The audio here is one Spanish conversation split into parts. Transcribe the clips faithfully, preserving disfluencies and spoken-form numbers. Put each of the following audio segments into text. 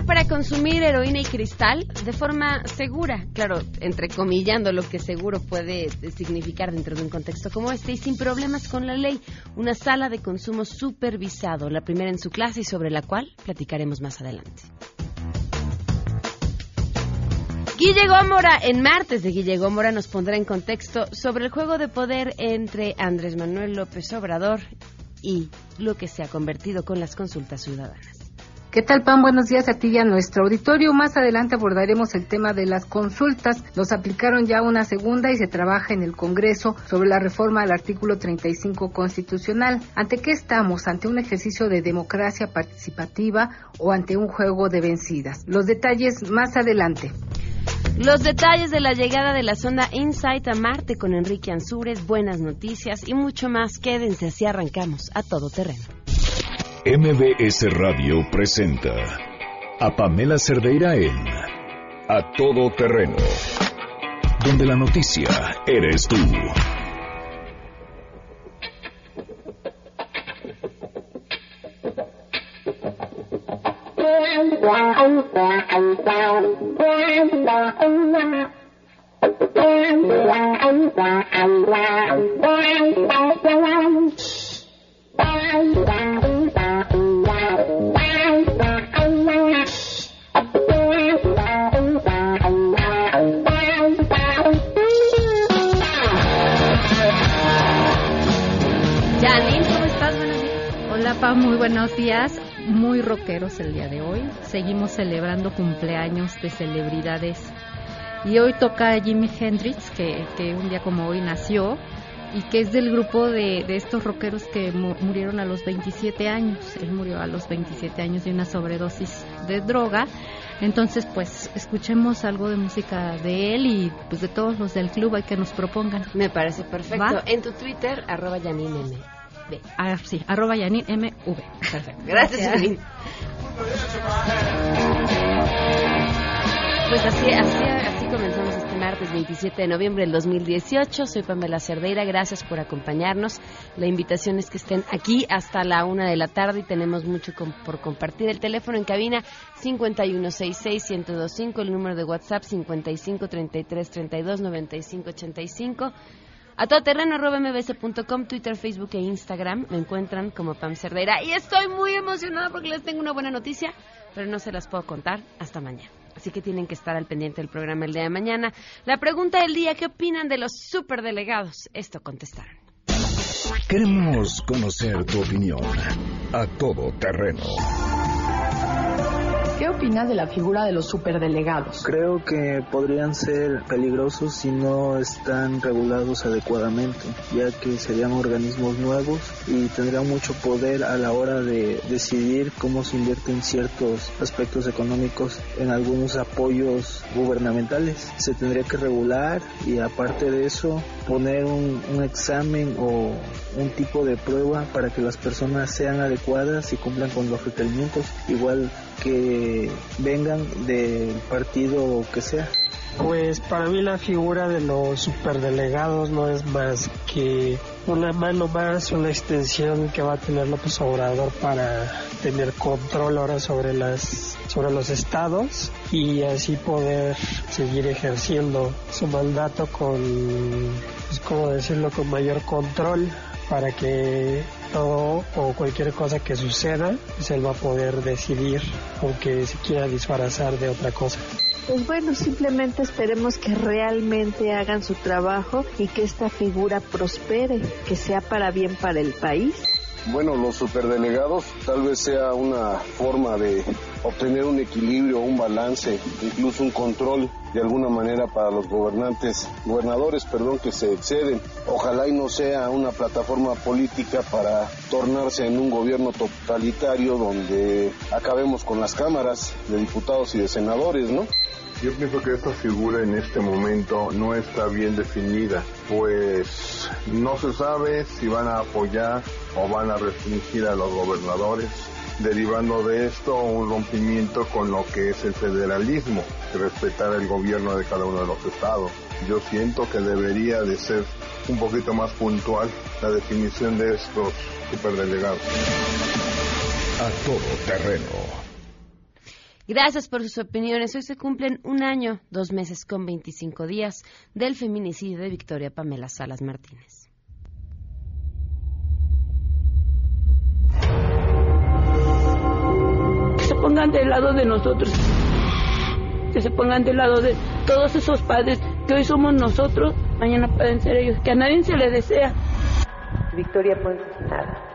lugar para consumir heroína y cristal de forma segura, claro, entrecomillando lo que seguro puede significar dentro de un contexto como este, y sin problemas con la ley, una sala de consumo supervisado, la primera en su clase y sobre la cual platicaremos más adelante. Guille Gómora, en Martes de Guille Gómora, nos pondrá en contexto sobre el juego de poder entre Andrés Manuel López Obrador y lo que se ha convertido con las consultas ciudadanas. ¿Qué tal, Pam? Buenos días a ti y a nuestro auditorio. Más adelante abordaremos el tema de las consultas. Nos aplicaron ya una segunda y se trabaja en el Congreso sobre la reforma al artículo treinta y cinco constitucional. ¿Ante qué estamos? ¿Ante un ejercicio de democracia participativa o ante un juego de vencidas? Los detalles más adelante. Los detalles de la llegada de la sonda InSight a Marte con Enrique Ansúrez, buenas noticias y mucho más. Quédense, así arrancamos a todo terreno. M B S Radio presenta a Pamela Cerdeira en A Todo Terreno, donde la noticia eres tú. Janine, ¿cómo estás? Buenos días. Hola, Pa, muy buenos días. Muy rockeros el día de hoy. Seguimos celebrando cumpleaños de celebridades. Y hoy toca a Jimi Hendrix, que, que un día como hoy nació, y que es del grupo de, de estos rockeros que murieron a los veintisiete años. Él murió a los veintisiete años de una sobredosis de droga. Entonces, pues, escuchemos algo de música de él y pues de todos los del club, hay que nos propongan. Me parece perfecto. ¿Va? En tu Twitter, arroba Janine M. Ah, sí, arroba Janine M V. Perfecto. Gracias, Janine. Pues así, así, así comenzamos este martes veintisiete de noviembre del dos mil dieciocho. Soy Pamela Cerdeira, gracias por acompañarnos. La invitación es que estén aquí hasta la una de la tarde y tenemos mucho com- por compartir. El teléfono en cabina cinco uno seis seis uno cero dos cinco, el número de WhatsApp cinco cinco tres tres tres dos nueve cinco ocho cinco. A todoterreno, arroba M B S punto com, Twitter, Facebook e Instagram. Me encuentran como Pam Cerdeira. Y estoy muy emocionada porque les tengo una buena noticia, pero no se las puedo contar hasta mañana. Así que tienen que estar al pendiente del programa el día de mañana. La pregunta del día, ¿qué opinan de los superdelegados? Esto contestaron. Queremos conocer tu opinión. A todo terreno. ¿Qué opinas de la figura de los superdelegados? Creo que podrían ser peligrosos si no están regulados adecuadamente, ya que serían organismos nuevos y tendrían mucho poder a la hora de decidir cómo se invierten ciertos aspectos económicos en algunos apoyos gubernamentales. Se tendría que regular y, aparte de eso, poner un, un examen o un tipo de prueba para que las personas sean adecuadas y cumplan con los requerimientos, igual que vengan del partido que sea. Pues para mí la figura de los superdelegados no es más que una mano más, una extensión que va a tener López Obrador para tener control ahora sobre las sobre los estados y así poder seguir ejerciendo su mandato con, pues, ¿cómo decirlo?, con mayor control, para que todo o cualquier cosa que suceda, pues él va a poder decidir, aunque se quiera disfrazar de otra cosa. Pues bueno, simplemente esperemos que realmente hagan su trabajo y que esta figura prospere, que sea para bien para el país. Bueno, los superdelegados tal vez sea una forma de obtener un equilibrio, un balance, incluso un control de alguna manera para los gobernantes, gobernadores, perdón, que se exceden. Ojalá y no sea una plataforma política para tornarse en un gobierno totalitario donde acabemos con las cámaras de diputados y de senadores, ¿no? Yo pienso que esta figura en este momento no está bien definida, pues no se sabe si van a apoyar o van a restringir a los gobernadores, derivando de esto un rompimiento con lo que es el federalismo, respetar el gobierno de cada uno de los estados. Yo siento que debería de ser un poquito más puntual la definición de estos superdelegados. A todo terreno. Gracias por sus opiniones. Hoy se cumplen un año, dos meses con veinticinco días del feminicidio de Victoria Pamela Salas Martínez. Que se pongan del lado de nosotros, que se pongan del lado de todos esos padres que hoy somos nosotros, mañana pueden ser ellos, que a nadie se les desea. Victoria fue asesinada.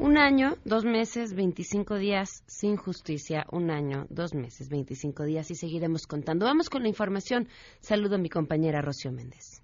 Un año, dos meses, veinticinco días sin justicia. Un año, dos meses, veinticinco días y seguiremos contando. Vamos con la información. Saludo a mi compañera Rocío Méndez.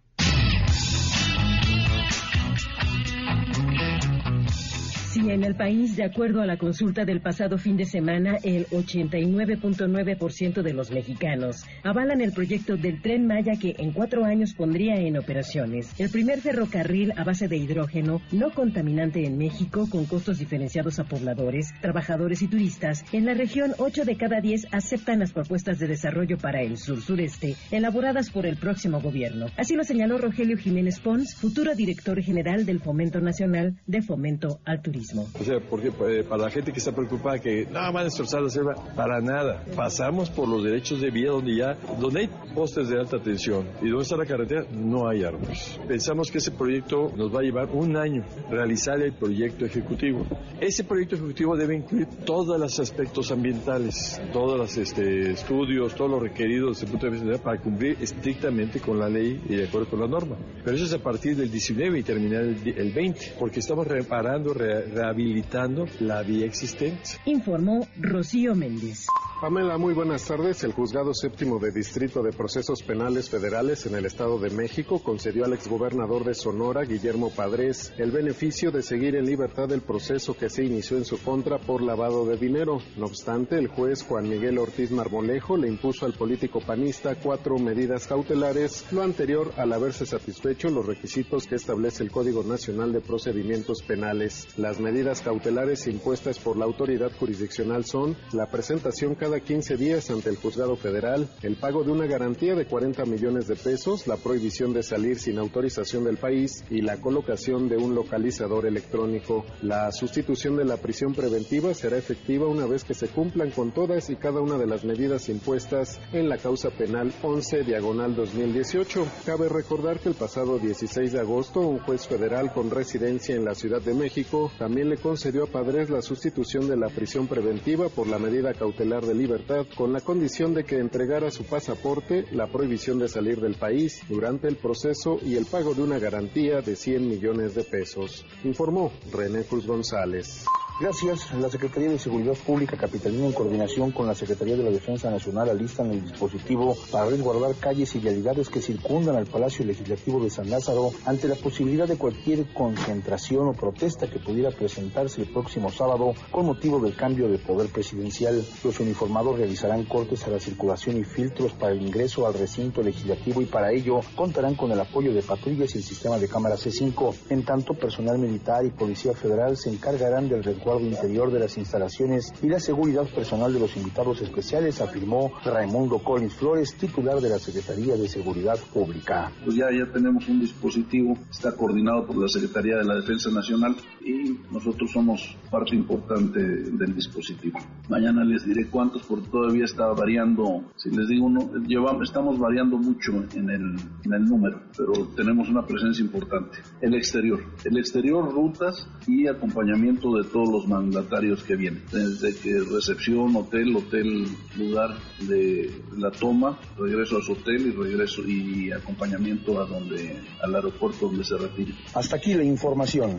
Sí, en el país, de acuerdo a la consulta del pasado fin de semana, el ochenta y nueve punto nueve por ciento de los mexicanos avalan el proyecto del Tren Maya que en cuatro años pondría en operaciones el primer ferrocarril a base de hidrógeno no contaminante en México, con costos diferenciados a pobladores, trabajadores y turistas. En la región, ocho de cada diez aceptan las propuestas de desarrollo para el sur-sureste elaboradas por el próximo gobierno. Así lo señaló Rogelio Jiménez Pons, futuro director general del Fomento Nacional de Fomento al Turismo. O sea, porque eh, para la gente que está preocupada que nada más destrozar la selva, para nada. Pasamos por los derechos de vía donde ya, donde hay postes de alta tensión y donde está la carretera, no hay árboles. Pensamos que ese proyecto nos va a llevar un año realizar el proyecto ejecutivo. Ese proyecto ejecutivo debe incluir todos los aspectos ambientales, todos los este, estudios, todos los requeridos desde el punto de vista de para cumplir estrictamente con la ley y de acuerdo con la norma. Pero eso es a partir del diecinueve y terminar el, el veinte, porque estamos reparando, re, rehabilitando la vía existente. Informó Rocío Méndez. Pamela, muy buenas tardes. El Juzgado Séptimo de Distrito de Procesos Penales Federales en el Estado de México concedió al exgobernador de Sonora, Guillermo Padrés, el beneficio de seguir en libertad el proceso que se inició en su contra por lavado de dinero. No obstante, el juez Juan Miguel Ortiz Marmolejo le impuso al político panista cuatro medidas cautelares, lo anterior al haberse satisfecho los requisitos que establece el Código Nacional de Procedimientos Penales. Las medidas cautelares impuestas por la autoridad jurisdiccional son la presentación cada quince días ante el juzgado federal, el pago de una garantía de cuarenta millones de pesos, la prohibición de salir sin autorización del país y la colocación de un localizador electrónico. La sustitución de la prisión preventiva será efectiva una vez que se cumplan con todas y cada una de las medidas impuestas en la causa penal once diagonal dos mil dieciocho. Cabe recordar que el pasado dieciséis de agosto un juez federal con residencia en la Ciudad de México también le concedió a Padrés la sustitución de la prisión preventiva por la medida cautelar de libertad con la condición de que entregara su pasaporte, la prohibición de salir del país durante el proceso y el pago de una garantía de cien millones de pesos, informó René Cruz González. Gracias. La Secretaría de Seguridad Pública Capitalina, en coordinación con la Secretaría de la Defensa Nacional, alistan el dispositivo para resguardar calles y vialidades que circundan al Palacio Legislativo de San Lázaro ante la posibilidad de cualquier concentración o protesta que pudiera presentarse el próximo sábado con motivo del cambio de poder presidencial. Los uniformados realizarán cortes a la circulación y filtros para el ingreso al recinto legislativo y para ello contarán con el apoyo de patrullas y el sistema de cámaras C cinco. En tanto, personal militar y policía federal se encargarán del resguardo guardia interior de las instalaciones y la seguridad personal de los invitados especiales, afirmó Raimundo Collins Flores, titular de la Secretaría de Seguridad Pública. Pues ya, ya tenemos un dispositivo, está coordinado por la Secretaría de la Defensa Nacional y nosotros somos parte importante del dispositivo. Mañana les diré cuántos, porque todavía está variando. Si les digo uno, llevamos, estamos variando mucho en el, en el número, pero tenemos una presencia importante. El exterior, el exterior, rutas y acompañamiento de todos los mandatarios que vienen, desde que recepción, hotel, hotel, lugar de la toma, regreso a su hotel y regreso y acompañamiento a donde, al aeropuerto donde se retire. Hasta aquí la información.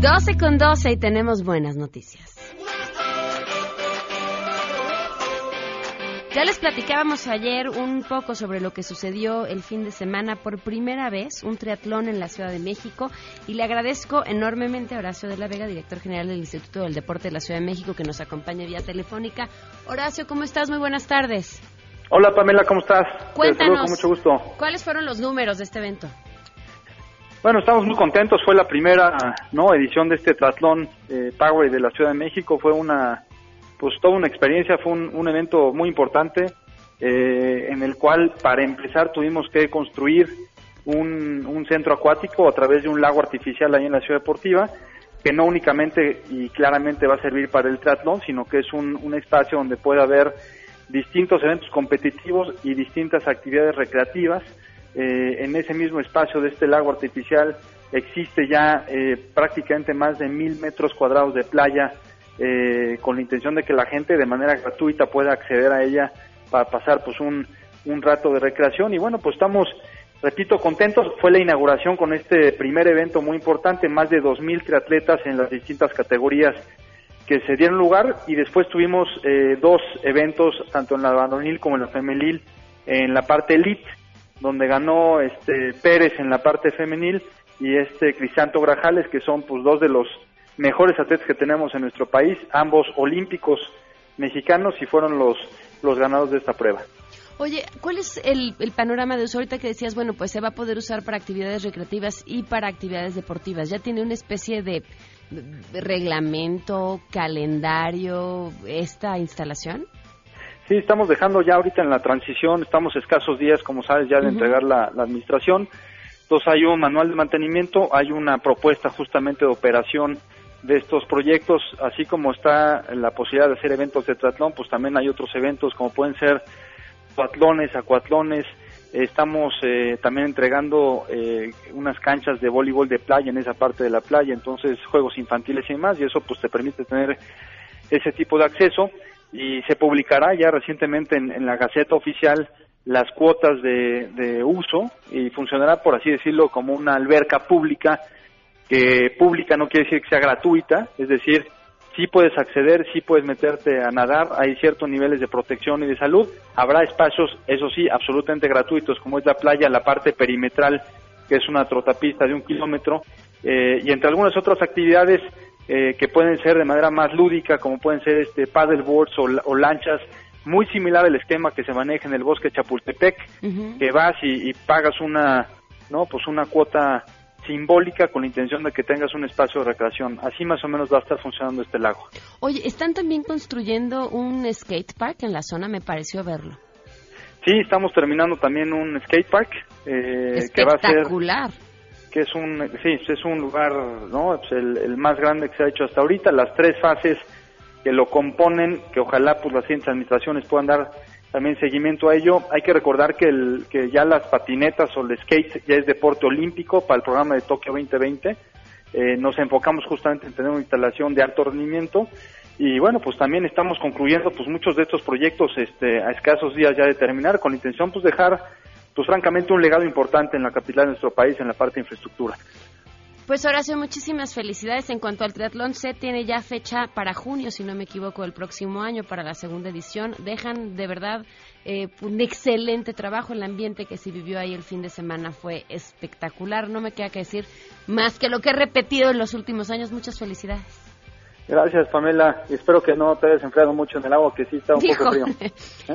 doce con doce y tenemos buenas noticias. Ya les platicábamos ayer un poco sobre lo que sucedió el fin de semana, por primera vez un triatlón en la Ciudad de México, y le agradezco enormemente a Horacio de la Vega, director general del Instituto del Deporte de la Ciudad de México, que nos acompaña vía telefónica. Horacio, ¿cómo estás? Muy buenas tardes. Hola Pamela, ¿cómo estás? Cuéntanos, te saludo con mucho gusto. ¿Cuáles fueron los números de este evento? Bueno, estamos muy contentos, fue la primera no edición de este triatlón eh, Power de la Ciudad de México, fue una... pues toda una experiencia, fue un, un evento muy importante eh, en el cual para empezar tuvimos que construir un, un centro acuático a través de un lago artificial ahí en la Ciudad Deportiva, que no únicamente y claramente va a servir para el triatlón, sino que es un, un espacio donde puede haber distintos eventos competitivos y distintas actividades recreativas. Eh, en ese mismo espacio de este lago artificial existe ya eh, prácticamente más de mil metros cuadrados de playa, eh, con la intención de que la gente de manera gratuita pueda acceder a ella para pasar pues un, un rato de recreación. Y bueno, pues estamos, repito, contentos. Fue la inauguración con este primer evento muy importante, más de dos mil triatletas en las distintas categorías que se dieron lugar, y después tuvimos eh, dos eventos, tanto en la varonil como en la femenil, en la parte elite, donde ganó este Pérez en la parte femenil y este Crisanto Grajales, que son pues dos de los mejores atletas que tenemos en nuestro país, ambos olímpicos mexicanos, y fueron los, los ganadores de esta prueba. Oye, ¿cuál es el, el panorama de uso? Ahorita que decías, bueno, pues se va a poder usar para actividades recreativas y para actividades deportivas. ¿Ya tiene una especie de reglamento, calendario esta instalación? Sí, estamos dejando ya ahorita en la transición, estamos escasos días, como sabes, ya de uh-huh. entregar la, la administración. Entonces hay un manual de mantenimiento, hay una propuesta justamente de operación de estos proyectos, así como está la posibilidad de hacer eventos de triatlón, pues también hay otros eventos como pueden ser cuatlones, acuatlones. Estamos eh, también entregando eh, unas canchas de voleibol de playa en esa parte de la playa, entonces juegos infantiles y más, y eso pues te permite tener ese tipo de acceso. Y se publicará ya recientemente en, en la Gaceta Oficial las cuotas de, de uso, y funcionará, por así decirlo, como una alberca pública, que pública no quiere decir que sea gratuita, es decir, sí puedes acceder, sí puedes meterte a nadar, hay ciertos niveles de protección y de salud. Habrá espacios, eso sí, absolutamente gratuitos, como es la playa, la parte perimetral, que es una trotapista de un kilómetro, eh, y entre algunas otras actividades eh, que pueden ser de manera más lúdica, como pueden ser este paddleboards o, o lanchas, muy similar al esquema que se maneja en el bosque Chapultepec, uh-huh. que vas y, y pagas una, no, pues una cuota simbólica con la intención de que tengas un espacio de recreación. Así más o menos va a estar funcionando este lago. Oye, ¿están también construyendo un skate park en la zona? Me pareció verlo. Sí, estamos terminando también un skate park. Eh, Espectacular. Que, va a ser, que es un, sí, es un lugar, ¿no? Pues el, el más grande que se ha hecho hasta ahorita. Las tres fases que lo componen, que ojalá pues las siguientes administraciones puedan dar también seguimiento a ello. Hay que recordar que el que ya las patinetas o el skate ya es deporte olímpico para el programa de Tokio veinte veinte. Eh, nos enfocamos justamente en tener una instalación de alto rendimiento, y bueno, pues también estamos concluyendo pues muchos de estos proyectos este a escasos días ya de terminar, con la intención pues dejar pues francamente un legado importante en la capital de nuestro país en la parte de infraestructura. Pues Horacio, muchísimas felicidades. En cuanto al triatlón, se tiene ya fecha para junio, si no me equivoco, del próximo año para la segunda edición. Dejan de verdad eh, un excelente trabajo. El ambiente que se vivió ahí el fin de semana fue espectacular. No me queda que decir más que lo que he repetido en los últimos años. Muchas felicidades. Gracias, Pamela. Espero que no te hayas enfriado mucho en el agua, que sí está un Hijo. poco frío. ¿Eh?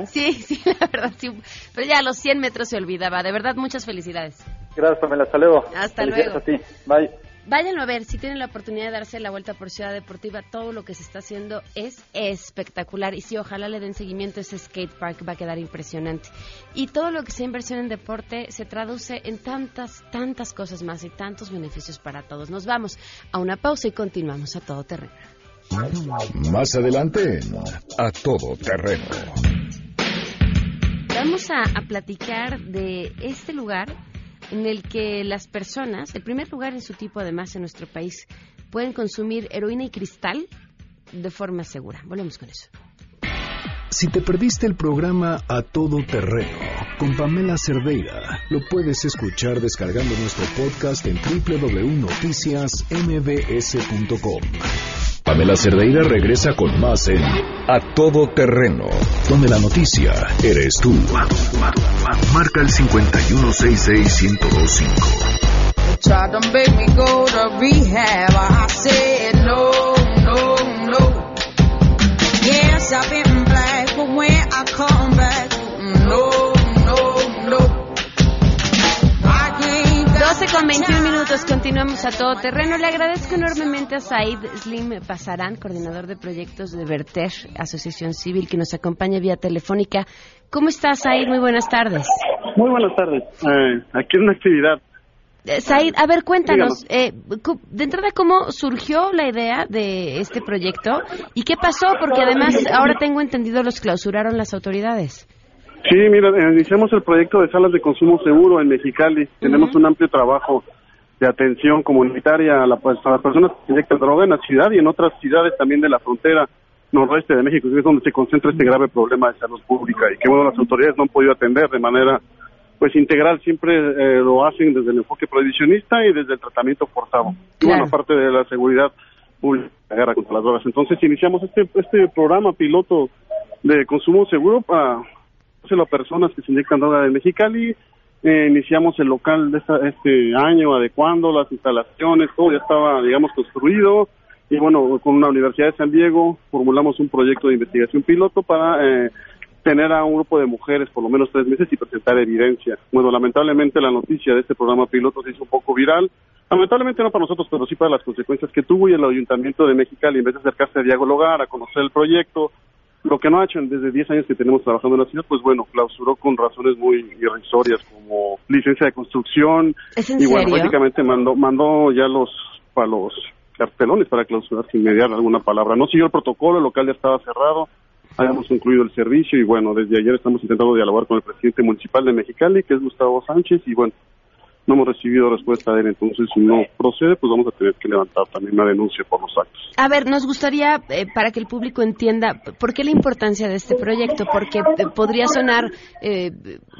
Sí, sí, la verdad, sí. Pero ya a los cien metros se olvidaba. De verdad, muchas felicidades. Gracias, Pamela. Hasta luego. Hasta luego. A ti. Bye. Váyanlo a ver, si tienen la oportunidad de darse la vuelta por Ciudad Deportiva, todo lo que se está haciendo es espectacular. Y sí, ojalá le den seguimiento a ese skate park, va a quedar impresionante. Y todo lo que sea inversión en deporte se traduce en tantas, tantas cosas más y tantos beneficios para todos. Nos vamos a una pausa y continuamos a todo terreno. Más adelante, a todo terreno. Vamos a, a platicar de este lugar en el que las personas, el primer lugar en su tipo además en nuestro país, pueden consumir heroína y cristal de forma segura. Volvemos con eso. Si te perdiste el programa A Todo Terreno con Pamela Cerdeira, lo puedes escuchar descargando nuestro podcast en doble u doble u doble u punto noticias m b s punto com. Pamela Cerdeira regresa con más en A Todo Terreno, donde la noticia eres tú. Marca el cincuenta y uno, seis seis seis, uno cero dos cinco. doce con veintiún minutos, continuamos a todo terreno. Le agradezco enormemente a Said Slim Pasarán, coordinador de proyectos de Vertech, Asociación Civil, que nos acompaña vía telefónica. ¿Cómo estás, Said? Muy buenas tardes. Muy buenas tardes. Eh, aquí es una actividad. Said, a ver, cuéntanos, eh, de entrada, ¿cómo surgió la idea de este proyecto? ¿Y qué pasó? Porque además, ahora tengo entendido, los clausuraron las autoridades. Sí, mira, iniciamos el proyecto de salas de consumo seguro en Mexicali. Uh-huh. Tenemos un amplio trabajo de atención comunitaria a, la, a las personas que inyectan droga en la ciudad y en otras ciudades también de la frontera noroeste de México, que es donde se concentra este grave problema de salud pública y que, bueno, las autoridades no han podido atender de manera pues integral. Siempre eh, lo hacen desde el enfoque prohibicionista y desde el tratamiento forzado. Y bueno, aparte de la seguridad pública, la guerra contra las drogas. Entonces iniciamos este este programa piloto de consumo seguro para a personas que se inyectan droga en Mexicali. Eh, iniciamos el local de esta, este año, adecuando las instalaciones, todo ya estaba, digamos, construido. Y bueno, con la Universidad de San Diego formulamos un proyecto de investigación piloto para... Eh, tener a un grupo de mujeres por lo menos tres meses y presentar evidencia. Bueno, lamentablemente la noticia de este programa piloto se hizo un poco viral. Lamentablemente no para nosotros, pero sí para las consecuencias que tuvo, y el Ayuntamiento de Mexicali, en vez de acercarse a dialogar, a conocer el proyecto, lo que no ha hecho desde diez años que tenemos trabajando en la ciudad, pues bueno, clausuró con razones muy irrisorias como licencia de construcción. ¿Es en y serio? Bueno, prácticamente mandó, mandó ya los para los cartelones para clausurar sin mediar alguna palabra. No siguió el protocolo, el local ya estaba cerrado. Habíamos concluido el servicio y bueno, desde ayer estamos intentando dialogar con el presidente municipal de Mexicali, que es Gustavo Sánchez, y bueno, no hemos recibido respuesta de él. Entonces, si no procede, pues vamos a tener que levantar también una denuncia por los actos. A ver, nos gustaría, eh, para que el público entienda, ¿por qué la importancia de este proyecto? Porque eh, podría sonar eh,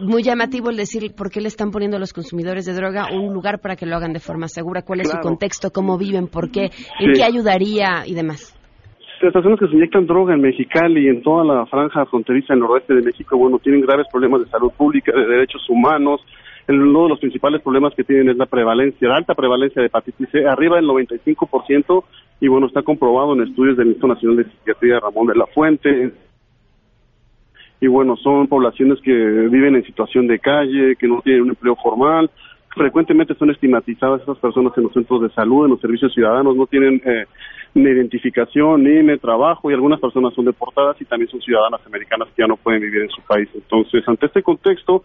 muy llamativo el decir por qué le están poniendo a los consumidores de droga un lugar para que lo hagan de forma segura. ¿Cuál es claro. su contexto? ¿Cómo viven? ¿Por qué? ¿En sí. qué ayudaría? Y demás. Las personas que se inyectan droga en Mexicali y en toda la franja fronteriza del noroeste de México, bueno, tienen graves problemas de salud pública, de derechos humanos. Uno de los principales problemas que tienen es la prevalencia, la alta prevalencia de hepatitis C, arriba del noventa y cinco por ciento, y bueno, está comprobado en estudios del Instituto Nacional de Psiquiatría de Ramón de la Fuente. Y bueno, son poblaciones que viven en situación de calle, que no tienen un empleo formal. Frecuentemente son estigmatizadas esas personas en los centros de salud, en los servicios ciudadanos, no tienen eh, ni identificación, ni, ni trabajo, y algunas personas son deportadas y también son ciudadanas americanas que ya no pueden vivir en su país. Entonces, ante este contexto,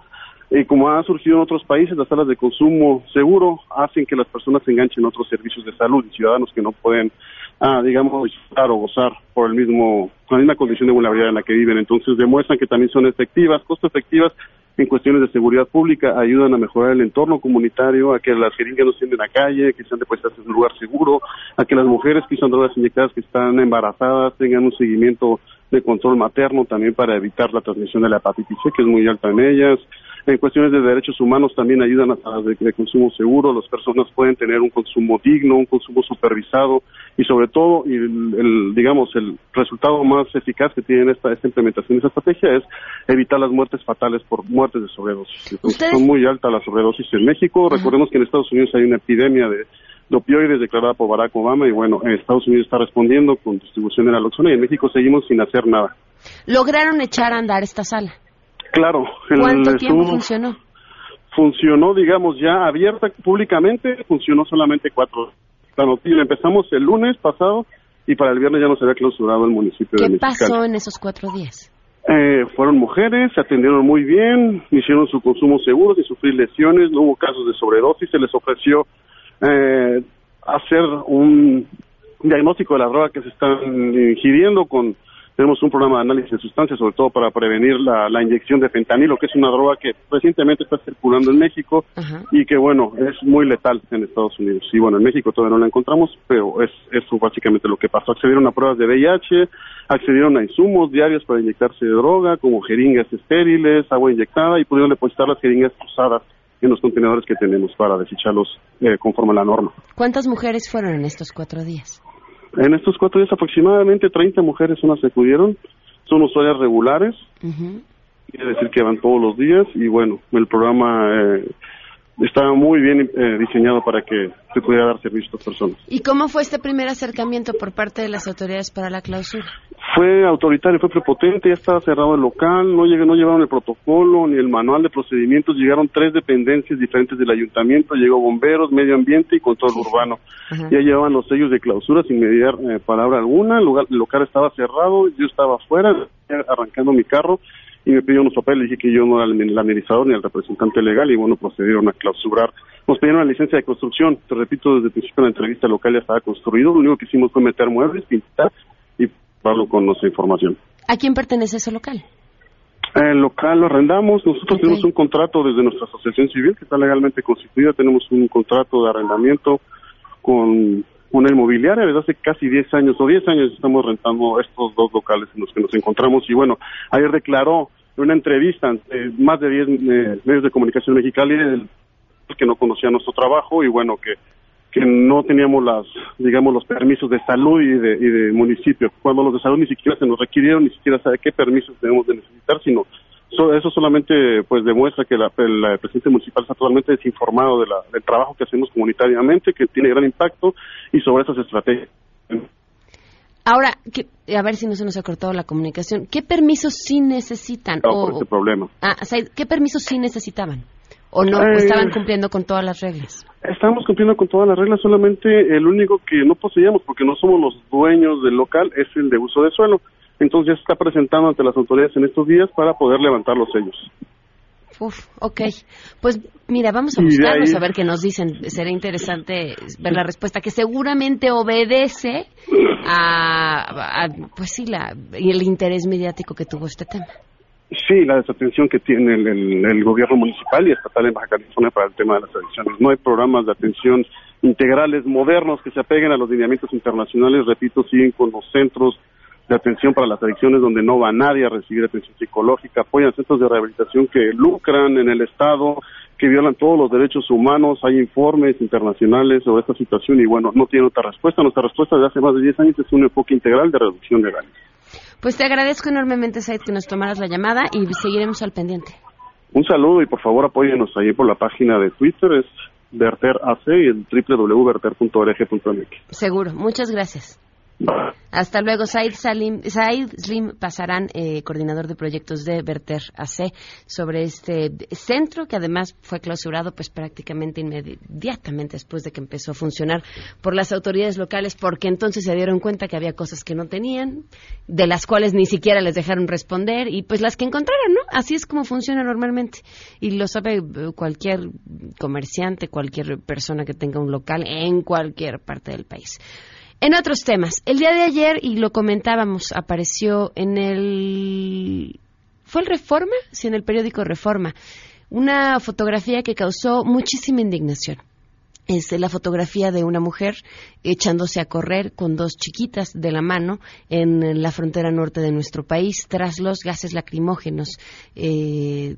eh, como ha surgido en otros países, las salas de consumo seguro hacen que las personas se enganchen a otros servicios de salud y ciudadanos que no pueden, ah, digamos, disfrutar o gozar por el mismo, la misma condición de vulnerabilidad en la que viven. Entonces, demuestran que también son efectivas, costo efectivas, en cuestiones de seguridad pública, ayudan a mejorar el entorno comunitario, a que las jeringas no estén en la calle, que sean depositadas en un lugar seguro, a que las mujeres que usan drogas inyectadas, que están embarazadas, tengan un seguimiento de control materno también para evitar la transmisión de la hepatitis C, que es muy alta en ellas. En cuestiones de derechos humanos también ayudan a las de, de consumo seguro. Las personas pueden tener un consumo digno, un consumo supervisado, y sobre todo, y el, el, digamos, el resultado más eficaz que tiene esta, esta implementación de esta estrategia es evitar las muertes fatales por muertes de sobredosis. Entonces, son muy altas las sobredosis en México. Uh-huh. Recordemos que en Estados Unidos hay una epidemia de... de opioides declarada por Barack Obama, y bueno, Estados Unidos está respondiendo con distribución de naloxona, y en México seguimos sin hacer nada. ¿Lograron echar a andar esta sala? Claro. ¿Cuánto el, tiempo estuvo, funcionó? Funcionó, digamos, ya abierta públicamente, funcionó solamente cuatro. La noticia, empezamos el lunes pasado, y para el viernes ya nos había clausurado el municipio de Mexicali. ¿Qué pasó en esos cuatro días? Eh, fueron mujeres, se atendieron muy bien, hicieron su consumo seguro, sin sufrir lesiones, no hubo casos de sobredosis, se les ofreció Eh, hacer un diagnóstico de la droga que se están ingiriendo. Con tenemos un programa de análisis de sustancias, sobre todo para prevenir la, la inyección de fentanilo, que es una droga que recientemente está circulando en México. Ajá. Y que, bueno, es muy letal en Estados Unidos. Y bueno, en México todavía no la encontramos, pero es eso básicamente lo que pasó. Accedieron a pruebas de V I H, accedieron a insumos diarios para inyectarse de droga, como jeringas estériles, agua inyectada, y pudieron depositar las jeringas usadas en los contenedores que tenemos para desecharlos eh, conforme a la norma. ¿Cuántas mujeres fueron en estos cuatro días? En estos cuatro días aproximadamente treinta mujeres unas acudieron, son usuarias regulares, uh-huh. Quiere decir que van todos los días, y bueno, el programa eh, estaba muy bien eh, diseñado para que se pudiera dar servicio a estas personas. ¿Y cómo fue este primer acercamiento por parte de las autoridades para la clausura? Fue autoritario, fue prepotente, ya estaba cerrado el local, no llegué, no llevaron el protocolo ni el manual de procedimientos, llegaron tres dependencias diferentes del ayuntamiento, llegó bomberos, medio ambiente y control sí. urbano. Ajá. Ya llevaban los sellos de clausura sin mediar eh, palabra alguna, el, lugar, el local estaba cerrado, yo estaba afuera arrancando mi carro, y me pidieron unos papeles, dije que yo no era el administrador ni el representante legal, y bueno, procedieron a clausurar. Nos pidieron una licencia de construcción, te repito, desde el principio de la entrevista local ya estaba construido, lo único que hicimos fue meter muebles, pintar y pagarlo con nuestra información. ¿A quién pertenece ese local? El local lo arrendamos, nosotros okay. tenemos un contrato desde nuestra asociación civil que está legalmente constituida, tenemos un contrato de arrendamiento con una inmobiliaria desde hace casi diez años o diez años estamos rentando estos dos locales en los que nos encontramos. Y bueno, ayer declaró en una entrevista ante más de diez eh, medios de comunicación Mexicali el, que no conocía nuestro trabajo y bueno, que que no teníamos las, digamos, los permisos de salud y de, y de municipio, cuando los de salud ni siquiera se nos requirieron, ni siquiera sabe qué permisos debemos de necesitar, sino so, eso solamente pues demuestra que la, la presidente municipal está totalmente desinformado de la, del trabajo que hacemos comunitariamente, que tiene gran impacto, y sobre esas estrategias. Ahora, que, a ver si no se nos ha cortado la comunicación, ¿qué permisos sí necesitan? No, o, por ese problema. Ah, o sea, ¿qué permisos sí necesitaban? ¿O no eh, estaban cumpliendo con todas las reglas? Estábamos cumpliendo con todas las reglas, solamente el único que no poseíamos, porque no somos los dueños del local, es el de uso de suelo. Entonces ya se está presentando ante las autoridades en estos días para poder levantar los sellos. Uf, ok. Pues mira, vamos a buscarlos, a ver qué nos dicen. Será interesante ver la respuesta, que seguramente obedece a, a pues sí, la, el interés mediático que tuvo este tema. Sí, la desatención que tiene el, el, el gobierno municipal y estatal en Baja California para el tema de las adicciones. No hay programas de atención integrales modernos que se apeguen a los lineamientos internacionales. Repito, siguen con los centros de atención para las adicciones donde no va nadie a recibir atención psicológica. Apoyan centros de rehabilitación que lucran en el Estado, que violan todos los derechos humanos. Hay informes internacionales sobre esta situación y bueno, no tiene otra respuesta. Nuestra respuesta de hace más de diez años es un enfoque integral de reducción legal. Pues te agradezco enormemente, Said, que nos tomaras la llamada y seguiremos al pendiente. Un saludo y por favor apóyenos ahí por la página de Twitter, es Verter A C y el doble u doble u doble u punto verter punto org punto m x. Seguro, muchas gracias. Bye. Hasta luego, Said, Salim, Said Slim Pasarán, eh, coordinador de proyectos de Verter A C, sobre este centro que además fue clausurado pues prácticamente inmediatamente después de que empezó a funcionar por las autoridades locales, porque entonces se dieron cuenta que había cosas que no tenían, de las cuales ni siquiera les dejaron responder, y pues las que encontraron, ¿no? Así es como funciona normalmente, y lo sabe cualquier comerciante, cualquier persona que tenga un local en cualquier parte del país. En otros temas, el día de ayer, y lo comentábamos, apareció en el... ¿Fue el Reforma? Sí, en el periódico Reforma. Una fotografía que causó muchísima indignación. Es la fotografía de una mujer echándose a correr con dos chiquitas de la mano en la frontera norte de nuestro país tras los gases lacrimógenos eh,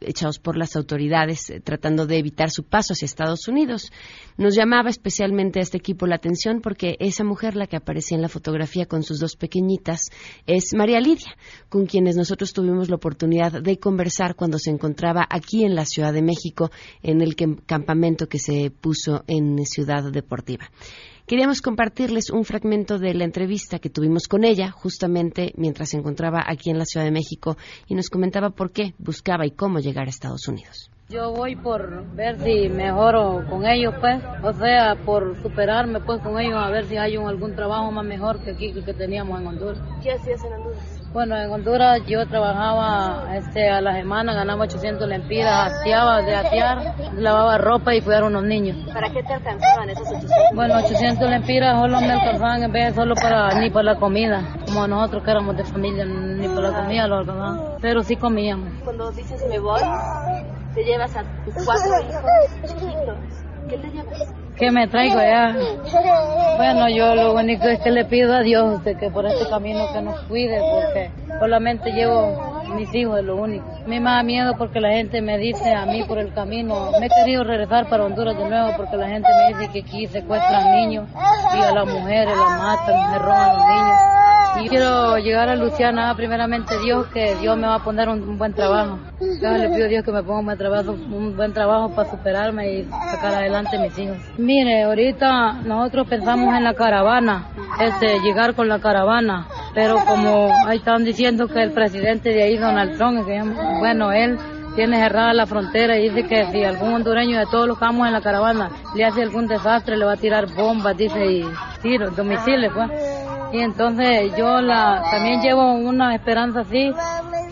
echados por las autoridades eh, tratando de evitar su paso hacia Estados Unidos. Nos llamaba especialmente a este equipo la atención porque esa mujer, la que aparecía en la fotografía con sus dos pequeñitas, es María Lidia, con quienes nosotros tuvimos la oportunidad de conversar cuando se encontraba aquí en la Ciudad de México en el que, campamento que se puso en Ciudad Deportiva. Queríamos compartirles un fragmento de la entrevista que tuvimos con ella justamente mientras se encontraba aquí en la Ciudad de México y nos comentaba por qué buscaba y cómo llegar a Estados Unidos. Yo voy por ver si mejoro con ellos, pues, o sea, por superarme, pues, con ellos, a ver si hay un, algún trabajo más mejor que aquí, que teníamos en Honduras. ¿Qué hacías en Honduras? Bueno, en Honduras yo trabajaba este, a la semana, ganaba ochocientas lempiras, aseaba de asear, lavaba ropa y cuidaba a unos niños. ¿Para qué te alcanzaban esos ochocientas? Bueno, ochocientas lempiras solo me alcanzaban, en vez de solo para, ni para la comida, como nosotros que éramos de familia, ni para la comida lo alcanzaban, pero sí comíamos. Cuando dices me voy, te llevas a tus cuatro hijos chiquitos. ¿Qué te llevas? ¿Qué me traigo allá? Bueno, yo lo único es que le pido a Dios de que por este camino que nos cuide, porque solamente llevo mis hijos, es lo único. Me da miedo porque la gente me dice a mí por el camino, me he querido regresar para Honduras de nuevo porque la gente me dice que aquí secuestran niños y a las mujeres las matan, se roban a los niños. Y quiero llegar a Luciana, primeramente Dios, que Dios me va a poner un, un buen trabajo. Yo le pido a Dios que me ponga un buen trabajo, un buen trabajo para superarme y sacar adelante a mis hijos. Mire, ahorita nosotros pensamos en la caravana, este, llegar con la caravana, pero como ahí están diciendo que el presidente de ahí, Donald Trump, que, bueno, él tiene cerrada la frontera y dice que si algún hondureño de todos los que vamos en la caravana le hace algún desastre, le va a tirar bombas, dice, y tiros, domicilios, pues. Y entonces yo la también llevo una esperanza así,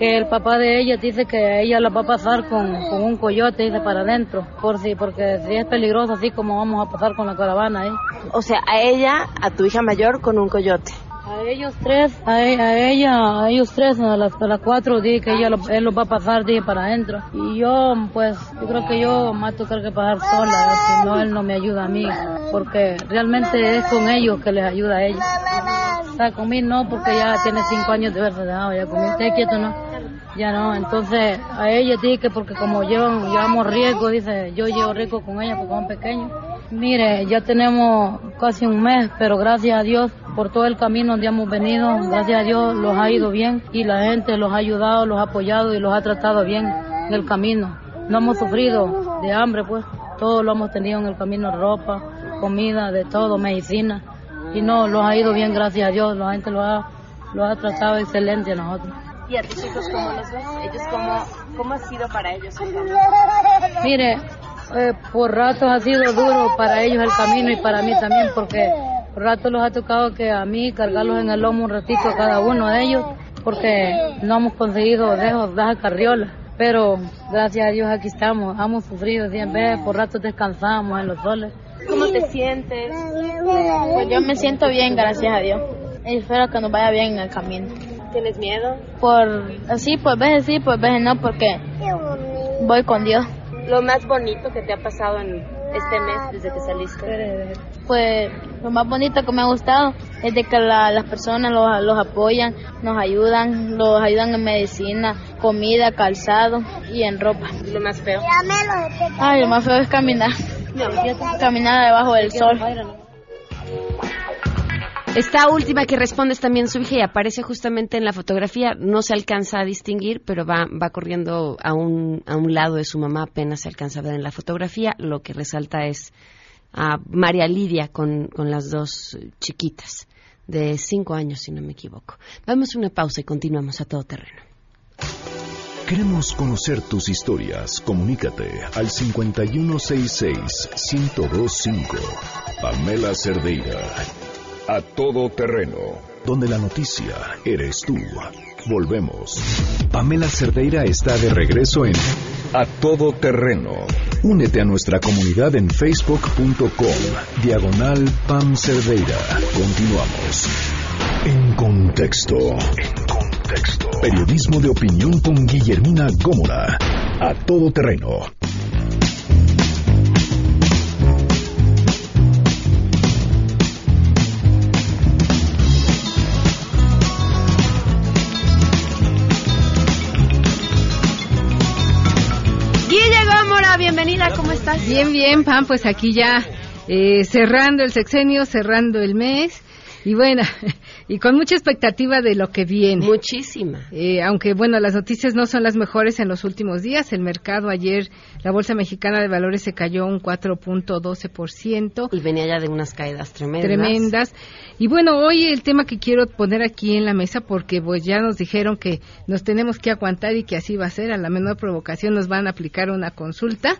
que el papá de ella dice que ella la va a pasar con, con un coyote, dice, para adentro, por si, porque si es peligroso, así como vamos a pasar con la caravana ahí. O sea, a ella, a tu hija mayor, con un coyote. A ellos tres, a, e, a ella, a ellos tres, a las, a las cuatro, dije que ella lo, él los va a pasar, dije, para adentro. Y yo, pues, yo creo que yo más tocar que pasar sola, si no, él no me ayuda a mí, porque realmente es con ellos que les ayuda a ellos. O sea, conmigo no, porque ya tiene cinco años de haberse dejado, ya conmigo está quieto, ¿no? Ya no, entonces, a ella dije que porque como llevan, llevamos riesgo, dice, yo llevo riesgo con ella porque son pequeños. Mire, ya tenemos casi un mes, pero gracias a Dios por todo el camino donde hemos venido, gracias a Dios los ha ido bien y la gente los ha ayudado, los ha apoyado y los ha tratado bien en el camino. No hemos sufrido de hambre, pues, todo lo hemos tenido en el camino, ropa, comida, de todo, medicina, y no, los ha ido bien, gracias a Dios, la gente los ha, los ha tratado excelente a nosotros. ¿Y a tus chicos cómo los ves? ¿Ellos cómo, cómo ha sido para ellos el camino? Mire, Eh, por ratos ha sido duro para ellos el camino y para mí también, porque por ratos los ha tocado que a mí cargarlos en el lomo un ratito a cada uno de ellos, porque no hemos conseguido lejos baja carriola, pero gracias a Dios aquí estamos, hemos sufrido cien veces, por ratos descansamos en los soles. ¿Cómo te sientes? Pues yo me siento bien, gracias a Dios, y espero que nos vaya bien en el camino. ¿Tienes miedo? Por así, pues veces sí, pues veces no, porque voy con Dios. ¿Lo más bonito que te ha pasado en este mes desde que saliste? Pues lo más bonito que me ha gustado es de que la, las personas los, los apoyan, nos ayudan, los ayudan en medicina, comida, calzado y en ropa. ¿Lo más feo? Ay, lo más feo es caminar, caminar debajo del sol. Esta última que respondes también surge y aparece justamente en la fotografía, no se alcanza a distinguir, pero va va corriendo a un a un lado de su mamá, apenas se alcanza a ver en la fotografía. Lo que resalta es a María Lidia con, con las dos chiquitas de cinco años, si no me equivoco. Vamos a una pausa y continuamos a todo terreno. Queremos conocer tus historias. Comunícate al cincuenta y uno sesenta y seis, diez veinticinco. Pamela Cerdeira. A todo terreno, donde la noticia eres tú. Volvemos. Pamela Cerdeira está de regreso en A todo terreno. Únete a nuestra comunidad en facebook punto com, diagonal Pam Cerdeira. Continuamos. En contexto. En contexto. Periodismo de opinión con Guillermina Gómora. A todo terreno. Bienvenida, ¿cómo estás? Bien, bien, Pam, pues aquí ya eh, cerrando el sexenio, cerrando el mes, y bueno, y con mucha expectativa de lo que viene. Muchísima. Eh, aunque, bueno, las noticias no son las mejores en los últimos días. El mercado ayer, la Bolsa Mexicana de Valores se cayó un cuatro punto doce por ciento. Y venía ya de unas caídas tremendas. Tremendas. Y bueno, hoy el tema que quiero poner aquí en la mesa, porque pues ya nos dijeron que nos tenemos que aguantar y que así va a ser. A la menor provocación nos van a aplicar una consulta.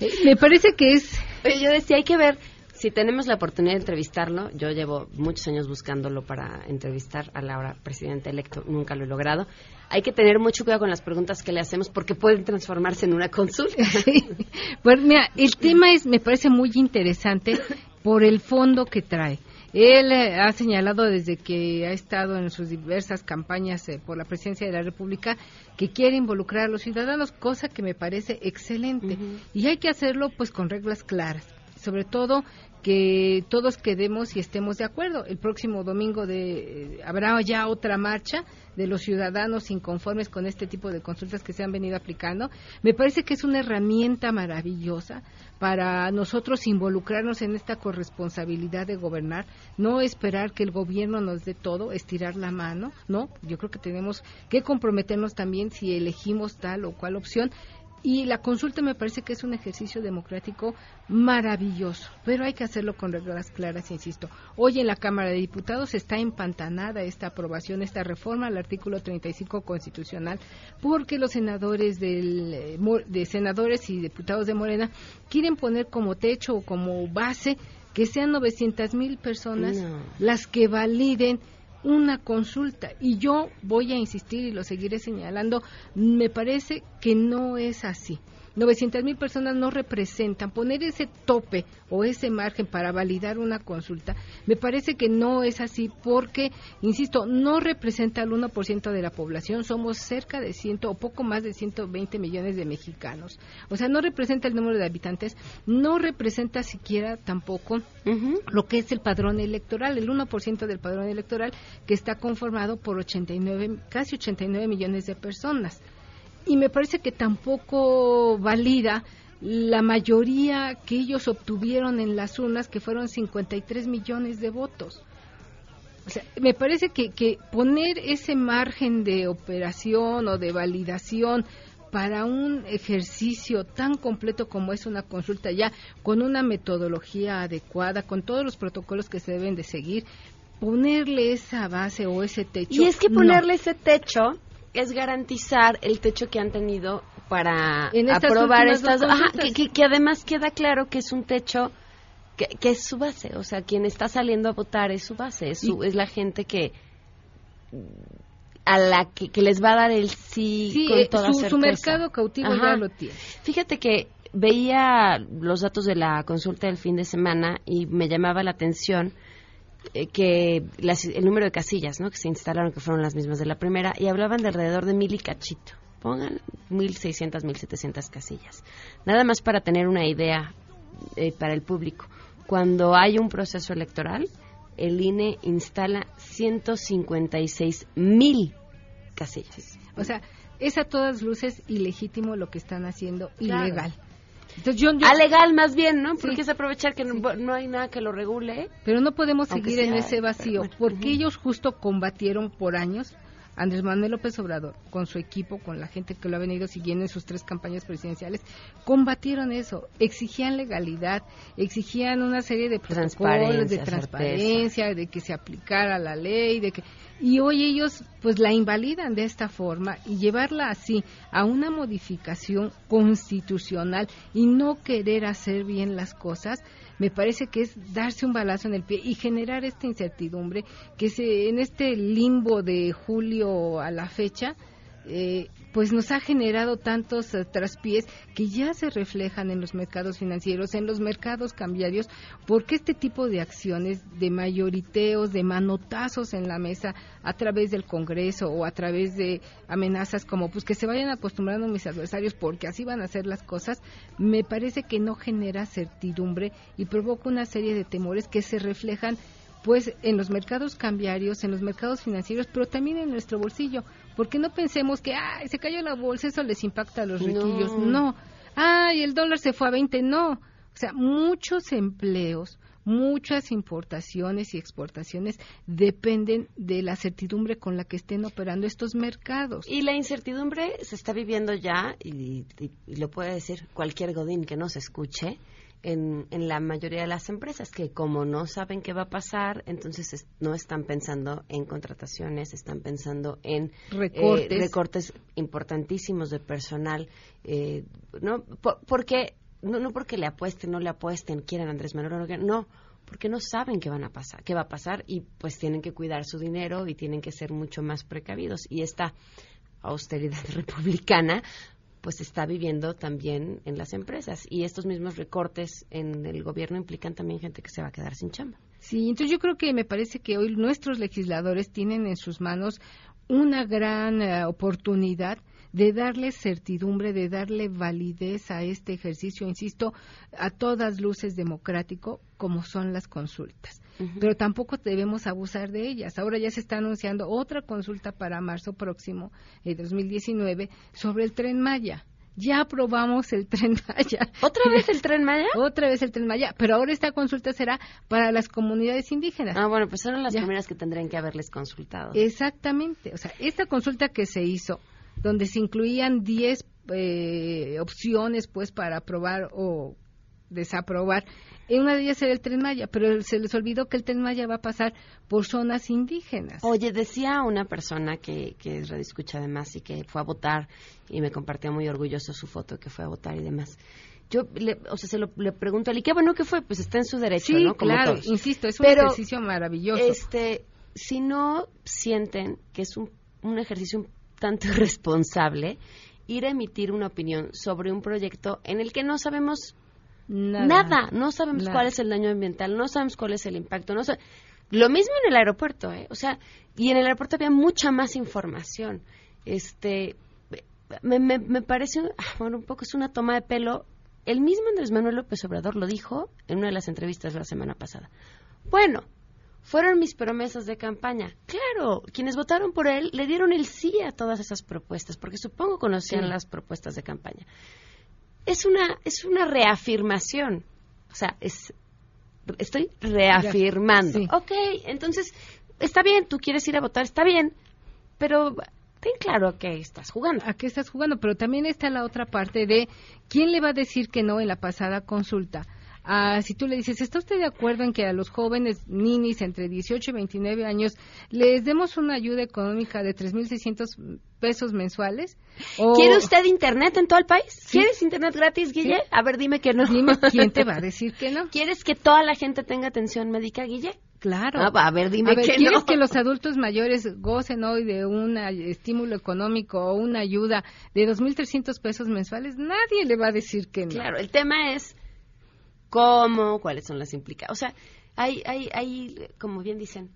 Eh, me parece que es... Pero yo decía, hay que ver... Si tenemos la oportunidad de entrevistarlo, yo llevo muchos años buscándolo para entrevistar a la ahora presidente electo, nunca lo he logrado. Hay que tener mucho cuidado con las preguntas que le hacemos porque pueden transformarse en una consulta. Sí. Bueno, mira, el tema es, me parece muy interesante por el fondo que trae. Él eh, ha señalado desde que ha estado en sus diversas campañas eh, por la presidencia de la República que quiere involucrar a los ciudadanos, cosa que me parece excelente. Uh-huh. Y hay que hacerlo pues con reglas claras. Sobre todo que todos quedemos y estemos de acuerdo. El próximo domingo de, eh, habrá ya otra marcha de los ciudadanos inconformes con este tipo de consultas que se han venido aplicando. Me parece que es una herramienta maravillosa para nosotros involucrarnos en esta corresponsabilidad de gobernar, no esperar que el gobierno nos dé todo, estirar la mano, ¿no? Yo creo que tenemos que comprometernos también si elegimos tal o cual opción. Y la consulta me parece que es un ejercicio democrático maravilloso, pero hay que hacerlo con reglas claras, insisto. Hoy en la Cámara de Diputados está empantanada esta aprobación, esta reforma al artículo treinta y cinco constitucional, porque los senadores del, de senadores y diputados de Morena quieren poner como techo o como base que sean novecientas mil personas no. las que validen una consulta, y yo voy a insistir y lo seguiré señalando, me parece que no es así. novecientas mil personas no representan, poner ese tope o ese margen para validar una consulta, me parece que no es así porque, insisto, no representa el uno por ciento de la población, somos cerca de cien o poco más de ciento veinte millones de mexicanos, o sea, no representa el número de habitantes, no representa siquiera tampoco uh-huh. lo que es el padrón electoral, el uno por ciento del padrón electoral que está conformado por ochenta y nueve, casi ochenta y nueve millones de personas. Y me parece que tampoco valida la mayoría que ellos obtuvieron en las urnas, que fueron cincuenta y tres millones de votos. O sea, me parece que, que poner ese margen de operación o de validación para un ejercicio tan completo como es una consulta, ya con una metodología adecuada, con todos los protocolos que se deben de seguir, ponerle esa base o ese techo. Y es que ponerle no. ese techo... es garantizar el techo que han tenido para estas aprobar estas... Ajá, que, que, que además queda claro que es un techo que, que es su base. O sea, quien está saliendo a votar es su base, es, su, y, es la gente que... a la que, que les va a dar el sí, sí con toda su, certeza. Su mercado cautivo Ajá. ya lo tiene. Fíjate que veía los datos de la consulta del fin de semana y me llamaba la atención... que las, el número de casillas, ¿no?, que se instalaron, que fueron las mismas de la primera, y hablaban de alrededor de mil y cachito, pongan mil seiscientas, mil setecientas casillas, nada más para tener una idea eh, para el público. Cuando hay un proceso electoral, el I N E instala ciento cincuenta y seis mil casillas. O sea, es a todas luces ilegítimo lo que están haciendo, claro. ilegal. Entonces, yo, yo... alegal más bien, ¿no? Porque sí. es aprovechar que no, sí. no hay nada que lo regule. Pero no podemos Aunque seguir sea, en ese vacío, bueno, porque uh-huh. ellos justo combatieron por años, Andrés Manuel López Obrador, con su equipo, con la gente que lo ha venido siguiendo en sus tres campañas presidenciales, combatieron eso, exigían legalidad, exigían una serie de protocolos, transparencia, de transparencia, certeza. De que se aplicara la ley, de que... Y hoy ellos pues la invalidan de esta forma y llevarla así a una modificación constitucional y no querer hacer bien las cosas, me parece que es darse un balazo en el pie y generar esta incertidumbre que se, en este limbo de julio a la fecha, eh, pues nos ha generado tantos eh, traspiés que ya se reflejan en los mercados financieros, en los mercados cambiarios, porque este tipo de acciones de mayoriteos, de manotazos en la mesa a través del Congreso o a través de amenazas como pues que se vayan acostumbrando mis adversarios porque así van a hacer las cosas, me parece que no genera certidumbre y provoca una serie de temores que se reflejan pues en los mercados cambiarios, en los mercados financieros, pero también en nuestro bolsillo, porque no pensemos que ay, se cayó la bolsa, eso les impacta a los riquillos, no, no. ay, el dólar se fue a veinte, no, o sea, muchos empleos, muchas importaciones y exportaciones dependen de la certidumbre con la que estén operando estos mercados. Y la incertidumbre se está viviendo ya, y, y, y lo puede decir cualquier godín que nos escuche, En, en la mayoría de las empresas, que como no saben qué va a pasar, entonces es, no están pensando en contrataciones, están pensando en recortes, eh, recortes importantísimos de personal, eh, no por, porque no, no porque le apuesten, no le apuesten, quieran Andrés Manuel, no, no, porque no saben qué van a pasar, qué va a pasar, y pues tienen que cuidar su dinero y tienen que ser mucho más precavidos. Y esta austeridad republicana pues está viviendo también en las empresas. Y estos mismos recortes en el gobierno implican también gente que se va a quedar sin chamba. Sí, entonces yo creo que me parece que hoy nuestros legisladores tienen en sus manos una gran eh, oportunidad de darle certidumbre, de darle validez a este ejercicio, insisto, a todas luces democrático, como son las consultas. Uh-huh. Pero tampoco debemos abusar de ellas. Ahora ya se está anunciando otra consulta para marzo próximo, eh, dos mil diecinueve, sobre el Tren Maya. Ya aprobamos el Tren Maya. ¿Otra vez el Tren Maya? Otra vez el Tren Maya, pero ahora esta consulta será para las comunidades indígenas. Ah, bueno, pues son las ya. primeras que tendrían que haberles consultado. Exactamente. O sea, esta consulta que se hizo, donde se incluían diez eh, opciones pues para aprobar o desaprobar. En una de ellas era el Tren Maya, pero se les olvidó que el Tren Maya va a pasar por zonas indígenas. Oye, decía una persona que, que es radioescucha además y que fue a votar y me compartió muy orgulloso su foto que fue a votar y demás. Yo, le, o sea, se lo, le pregunto a él, ¿y qué bueno que fue? Pues está en su derecho, sí, ¿no? Como claro, todos. Insisto, es un pero, ejercicio maravilloso. Este... si no sienten que es un, un ejercicio un tanto irresponsable ir a emitir una opinión sobre un proyecto en el que no sabemos nada, nada. no sabemos nada. cuál es el daño ambiental, no sabemos cuál es el impacto, no sab... lo mismo en el aeropuerto, ¿eh? O sea, y en el aeropuerto había mucha más información. Este, me, me, me parece, bueno, un poco es una toma de pelo. El mismo Andrés Manuel López Obrador lo dijo en una de las entrevistas la semana pasada. Bueno, fueron mis promesas de campaña. Claro, quienes votaron por él le dieron el sí a todas esas propuestas, porque supongo conocían sí. las propuestas de campaña. Es una, es una reafirmación. O sea, es, estoy reafirmando. Sí. Ok, entonces, está bien, tú quieres ir a votar, está bien, pero ten claro a qué estás jugando. A qué estás jugando, pero también está la otra parte de quién le va a decir que no en la pasada consulta. Ah, si tú le dices, ¿está usted de acuerdo en que a los jóvenes ninis entre dieciocho y veintinueve años les demos una ayuda económica de tres mil seiscientos pesos mensuales? O... ¿Quiere usted internet en todo el país? Sí. ¿Quieres internet gratis, Guille? Sí. A ver, dime que no. Dime quién te va a decir que no. ¿Quieres que toda la gente tenga atención médica, Guille? Claro. Ah, a ver, dime a ver, que ¿quieres no? que los adultos mayores gocen hoy de un estímulo económico o una ayuda de dos mil trescientos pesos mensuales? Nadie le va a decir que no. Claro, el tema es cómo, cuáles son las implicaciones. O sea, hay, hay, hay, como bien dicen,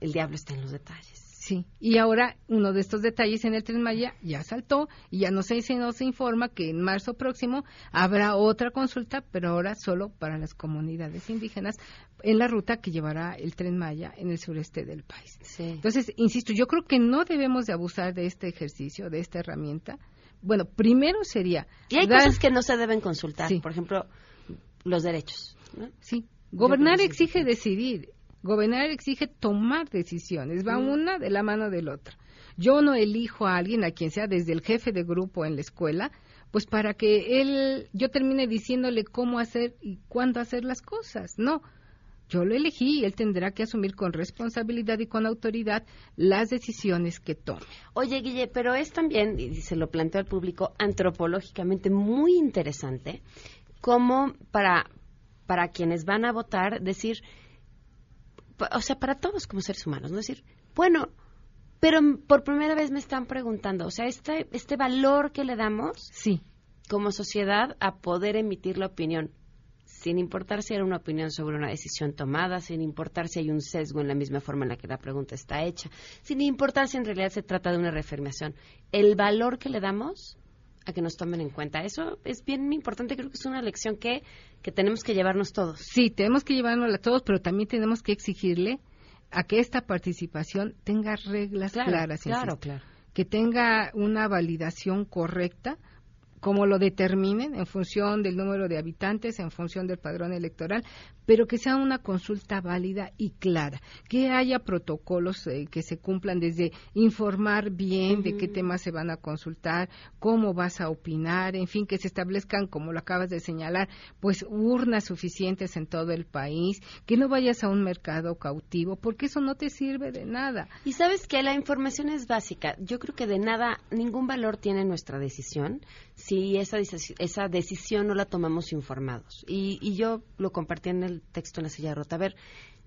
el diablo está en los detalles. Sí, y ahora uno de estos detalles en el Tren Maya ya saltó y ya no se, se nos informa que en marzo próximo habrá otra consulta, pero ahora solo para las comunidades indígenas en la ruta que llevará el Tren Maya en el sureste del país. Sí. Entonces, insisto, yo creo que no debemos de abusar de este ejercicio, de esta herramienta. Bueno, primero sería... Y hay dar... cosas que no se deben consultar, sí. Por ejemplo, los derechos, ¿no? Sí, gobernar exige decidir. Gobernar exige tomar decisiones, va una de la mano de la otra. Yo no elijo a alguien, a quien sea, desde el jefe de grupo en la escuela, pues para que él, yo termine diciéndole cómo hacer y cuándo hacer las cosas. No, yo lo elegí y él tendrá que asumir con responsabilidad y con autoridad las decisiones que tome. Oye, Guille, pero es también, y se lo planteo al público, antropológicamente muy interesante, como para, para quienes van a votar decir... O sea, para todos como seres humanos, ¿no? Es decir, bueno, pero por primera vez me están preguntando, o sea, este, este valor que le damos sí. como sociedad a poder emitir la opinión, sin importar si era una opinión sobre una decisión tomada, sin importar si hay un sesgo en la misma forma en la que la pregunta está hecha, sin importar si en realidad se trata de una reafirmación, el valor que le damos a que nos tomen en cuenta. Eso es bien importante, creo que es una lección que, que tenemos que llevarnos todos. Sí, tenemos que llevárnosla todos, pero también tenemos que exigirle a que esta participación tenga reglas claro, claras. Claro, insisto, claro. Que tenga una validación correcta, como lo determinen, en función del número de habitantes, en función del padrón electoral, pero que sea una consulta válida y clara, que haya protocolos eh, que se cumplan desde informar bien uh-huh. de qué temas se van a consultar, cómo vas a opinar, en fin, que se establezcan, como lo acabas de señalar, pues urnas suficientes en todo el país, que no vayas a un mercado cautivo, porque eso no te sirve de nada. Y sabes que la información es básica. Yo creo que de nada, ningún valor tiene nuestra decisión, si esa, esa decisión no la tomamos informados. Y, y yo lo compartí en el texto en la Silla Rota. A ver,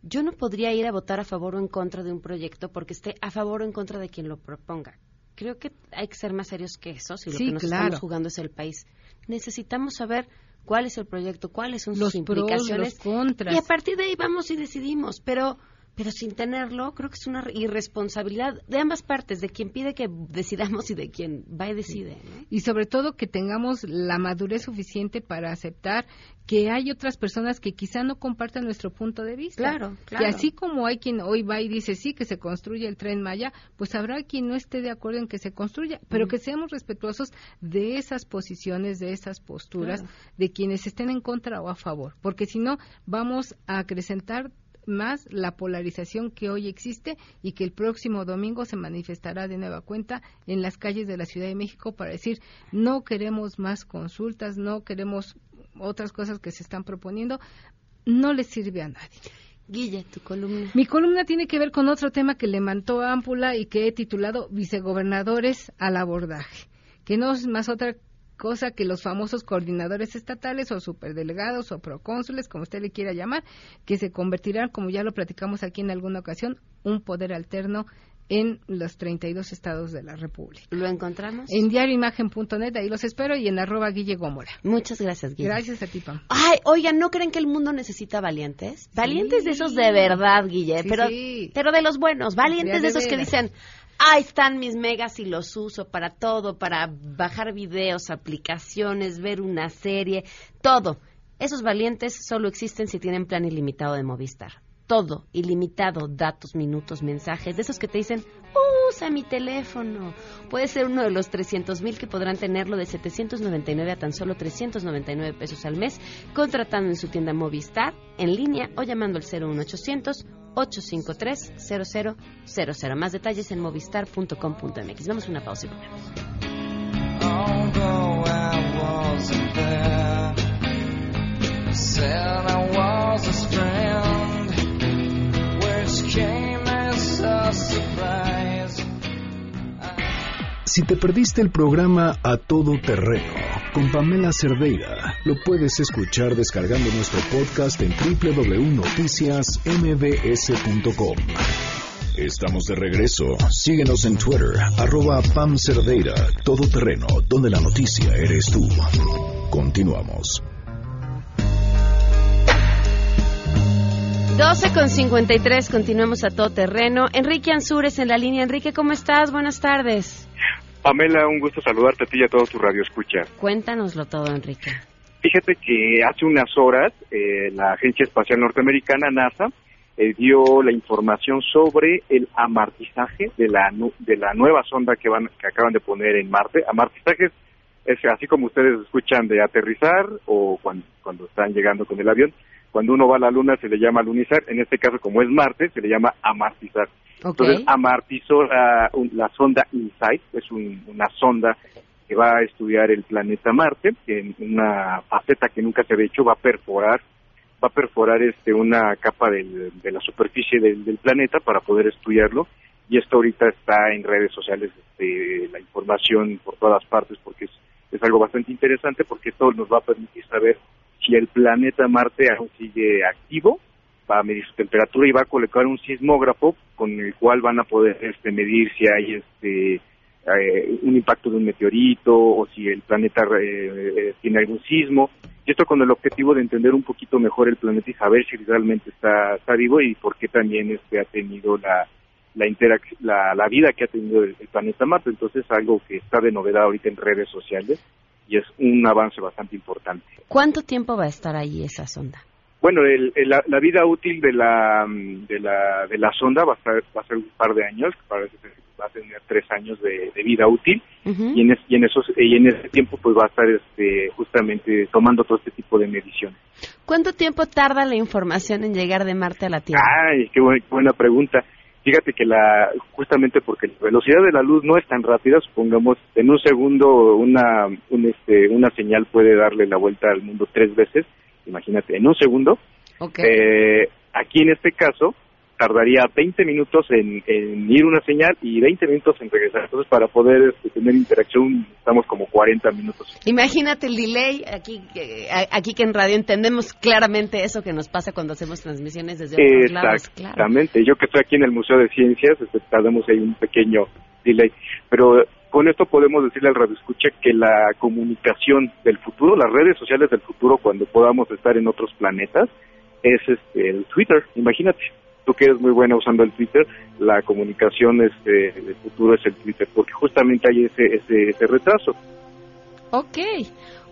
yo no podría ir a votar a favor o en contra de un proyecto porque esté a favor o en contra de quien lo proponga. Creo que hay que ser más serios que eso, si lo sí, que nos claro. estamos jugando es el país. Necesitamos saber cuál es el proyecto, cuáles son sus los implicaciones. Pros, los contras. Y a partir de ahí vamos y decidimos, pero... Pero sin tenerlo, creo que es una irresponsabilidad de ambas partes, de quien pide que decidamos y de quien va y decide, ¿no? Y sobre todo que tengamos la madurez suficiente para aceptar que hay otras personas que quizá no compartan nuestro punto de vista. Claro, claro. Y así como hay quien hoy va y dice sí, que se construye el Tren Maya, pues habrá quien no esté de acuerdo en que se construya, pero mm. que seamos respetuosos de esas posiciones, de esas posturas, claro. de quienes estén en contra o a favor, porque si no vamos a acrecentar más la polarización que hoy existe y que el próximo domingo se manifestará de nueva cuenta en las calles de la Ciudad de México para decir no queremos más consultas, no queremos otras cosas que se están proponiendo, no les sirve a nadie. Guille, tu columna. Mi columna tiene que ver con otro tema que levantó ámpula y que he titulado Vicegobernadores al abordaje, que no es más otra cosa que los famosos coordinadores estatales o superdelegados o procónsules, como usted le quiera llamar, que se convertirán, como ya lo platicamos aquí en alguna ocasión, un poder alterno en los treinta y dos estados de la República. ¿Lo encontramos? En diario imagen punto net, ahí los espero, y en arroba Guille Gómora. Muchas gracias, Guille. Gracias a ti, Pam. Ay, oigan, ¿no creen que el mundo necesita valientes? Valientes sí. De esos de verdad, Guille, sí, pero, sí. pero de los buenos, valientes de, de esos veras. Que dicen... Ahí están mis megas y los uso para todo, para bajar videos, aplicaciones, ver una serie, todo. Esos valientes solo existen si tienen plan ilimitado de Movistar. Todo, ilimitado, datos, minutos, mensajes, de esos que te dicen, usa mi teléfono. Puede ser uno de los trescientos mil que podrán tenerlo de setecientos noventa y nueve a tan solo trescientos noventa y nueve pesos al mes, contratando en su tienda Movistar, en línea o llamando al cero uno ochocientos, ocho cinco tres, cero cero cero cero. Más detalles en movistar punto com punto m x. Vamos a una pausa y volvemos. Si te perdiste el programa A Todo Terreno con Pamela Cerdeira, lo puedes escuchar descargando nuestro podcast en doble u doble u doble u punto noticias m b s punto com. Estamos de regreso. Síguenos en Twitter, arroba Pam Cerdeira, Todo Terreno, donde la noticia eres tú. Continuamos. doce con cincuenta y tres, continuamos a Todo Terreno. Enrique Ansúrez en la línea. Enrique, ¿cómo estás? Buenas tardes. Pamela, un gusto saludarte a ti y a todos tus radioescuchas. Cuéntanoslo todo, Enrique. Fíjate que hace unas horas eh, la Agencia Espacial Norteamericana, NASA, eh, dio la información sobre el amartizaje de la de la nueva sonda que van que acaban de poner en Marte. Amartizaje es así como ustedes escuchan de aterrizar o cuando, cuando están llegando con el avión. Cuando uno va a la Luna se le llama lunizar. En este caso, como es Marte, se le llama amartizar. Entonces, okay. amartizó la, la sonda InSight, es un, una sonda que va a estudiar el planeta Marte, en una faceta que nunca se había hecho, va a perforar va a perforar este una capa del, de la superficie del, del planeta para poder estudiarlo, y esto ahorita está en redes sociales, este, la información por todas partes, porque es, es algo bastante interesante, porque esto nos va a permitir saber si el planeta Marte aún sigue activo, va a medir su temperatura y va a colocar un sismógrafo con el cual van a poder este, medir si hay este eh, un impacto de un meteorito o si el planeta eh, eh, tiene algún sismo. Y esto con el objetivo de entender un poquito mejor el planeta y saber si realmente está, está vivo y por qué también este ha tenido la la, interac- la, la vida que ha tenido el, el planeta Marte. Entonces, algo que está de novedad ahorita en redes sociales y es un avance bastante importante. ¿Cuánto tiempo va a estar ahí esa sonda? Bueno, el, el, la, la vida útil de la de la de la sonda va a ser va a ser un par de años, parece que va a tener tres años de, de vida útil, uh-huh. y en es, y en esos y en ese tiempo pues va a estar este justamente tomando todo este tipo de mediciones. ¿Cuánto tiempo tarda la información en llegar de Marte a la Tierra? Ay, qué buena, buena pregunta. Fíjate que la justamente porque la velocidad de la luz no es tan rápida, supongamos en un segundo una un, este, una señal puede darle la vuelta al mundo tres veces. Imagínate, en un segundo, okay. eh, aquí en este caso, tardaría veinte minutos en, en ir una señal y veinte minutos en regresar. Entonces, para poder este, tener interacción, estamos como cuarenta minutos. Imagínate el delay, aquí eh, aquí que en radio entendemos claramente eso que nos pasa cuando hacemos transmisiones desde otros lados. Exactamente, claro. Yo que estoy aquí en el Museo de Ciencias, este, tardamos ahí un pequeño delay, pero... Con esto podemos decirle al radioescucha que la comunicación del futuro, las redes sociales del futuro, cuando podamos estar en otros planetas, es este, el Twitter. Imagínate, tú que eres muy buena usando el Twitter, la comunicación este, del futuro es el Twitter, porque justamente hay ese, ese, ese retraso. Ok.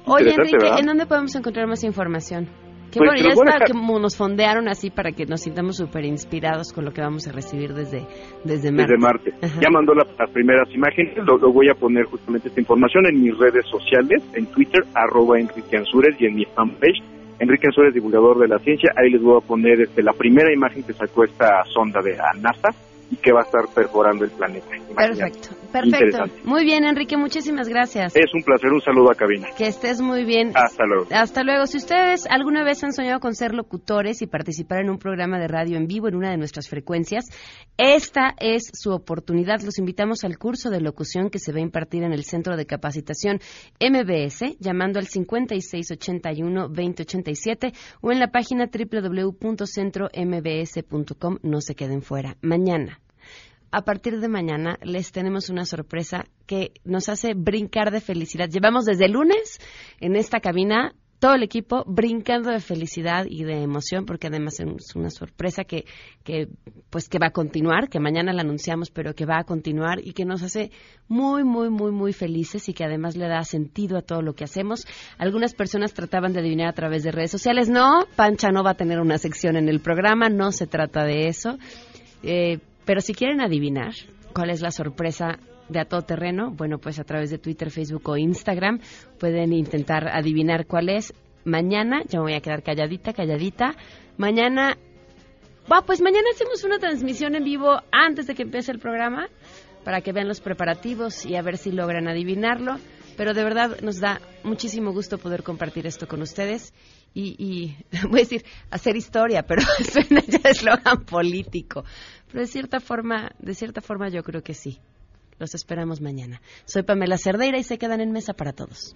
Oye, Enrique, ¿verdad? ¿En dónde podemos encontrar más información? Qué pues bueno, ya está, dejar... que nos fondearon así para que nos sintamos súper inspirados con lo que vamos a recibir desde, desde Marte. Desde Marte. Ajá. Ya mandó la, las primeras imágenes, lo, lo voy a poner justamente esta información en mis redes sociales, en Twitter, arroba Enrique Ansúrez, y en mi fanpage, Enrique Ansúrez, divulgador de la ciencia. Ahí les voy a poner este, la primera imagen que sacó esta sonda de NASA y que va a estar perforando el planeta. Imagínate. Perfecto. Perfecto. Muy bien, Enrique, muchísimas gracias. Es un placer, un saludo a cabina. Que estés muy bien. Hasta luego. Hasta luego. Si ustedes alguna vez han soñado con ser locutores y participar en un programa de radio en vivo en una de nuestras frecuencias, esta es su oportunidad. Los invitamos al curso de locución que se va a impartir en el Centro de Capacitación M B S, llamando al cincuenta y seis ochenta y uno veinte ochenta y siete o en la página doble u doble u doble u punto centro m b s punto com. No se queden fuera. Mañana. A partir de mañana les tenemos una sorpresa que nos hace brincar de felicidad. Llevamos desde el lunes en esta cabina todo el equipo brincando de felicidad y de emoción, porque además es una sorpresa que, que pues que va a continuar, que mañana la anunciamos, pero que va a continuar y que nos hace muy, muy, muy, muy felices y que además le da sentido a todo lo que hacemos. Algunas personas trataban de adivinar a través de redes sociales. No, Pancha no va a tener una sección en el programa, no se trata de eso. Eh, pero si quieren adivinar cuál es la sorpresa de A Todo Terreno, bueno, pues a través de Twitter, Facebook o Instagram pueden intentar adivinar cuál es. Mañana, ya me voy a quedar calladita, calladita. Mañana, bueno, pues mañana hacemos una transmisión en vivo antes de que empiece el programa para que vean los preparativos y a ver si logran adivinarlo. Pero de verdad nos da muchísimo gusto poder compartir esto con ustedes y, y voy a decir, hacer historia, pero suena ya eslogan político. Pero de cierta forma, de cierta forma yo creo que sí. Los esperamos mañana. Soy Pamela Cerdeira y se quedan en Mesa para Todos.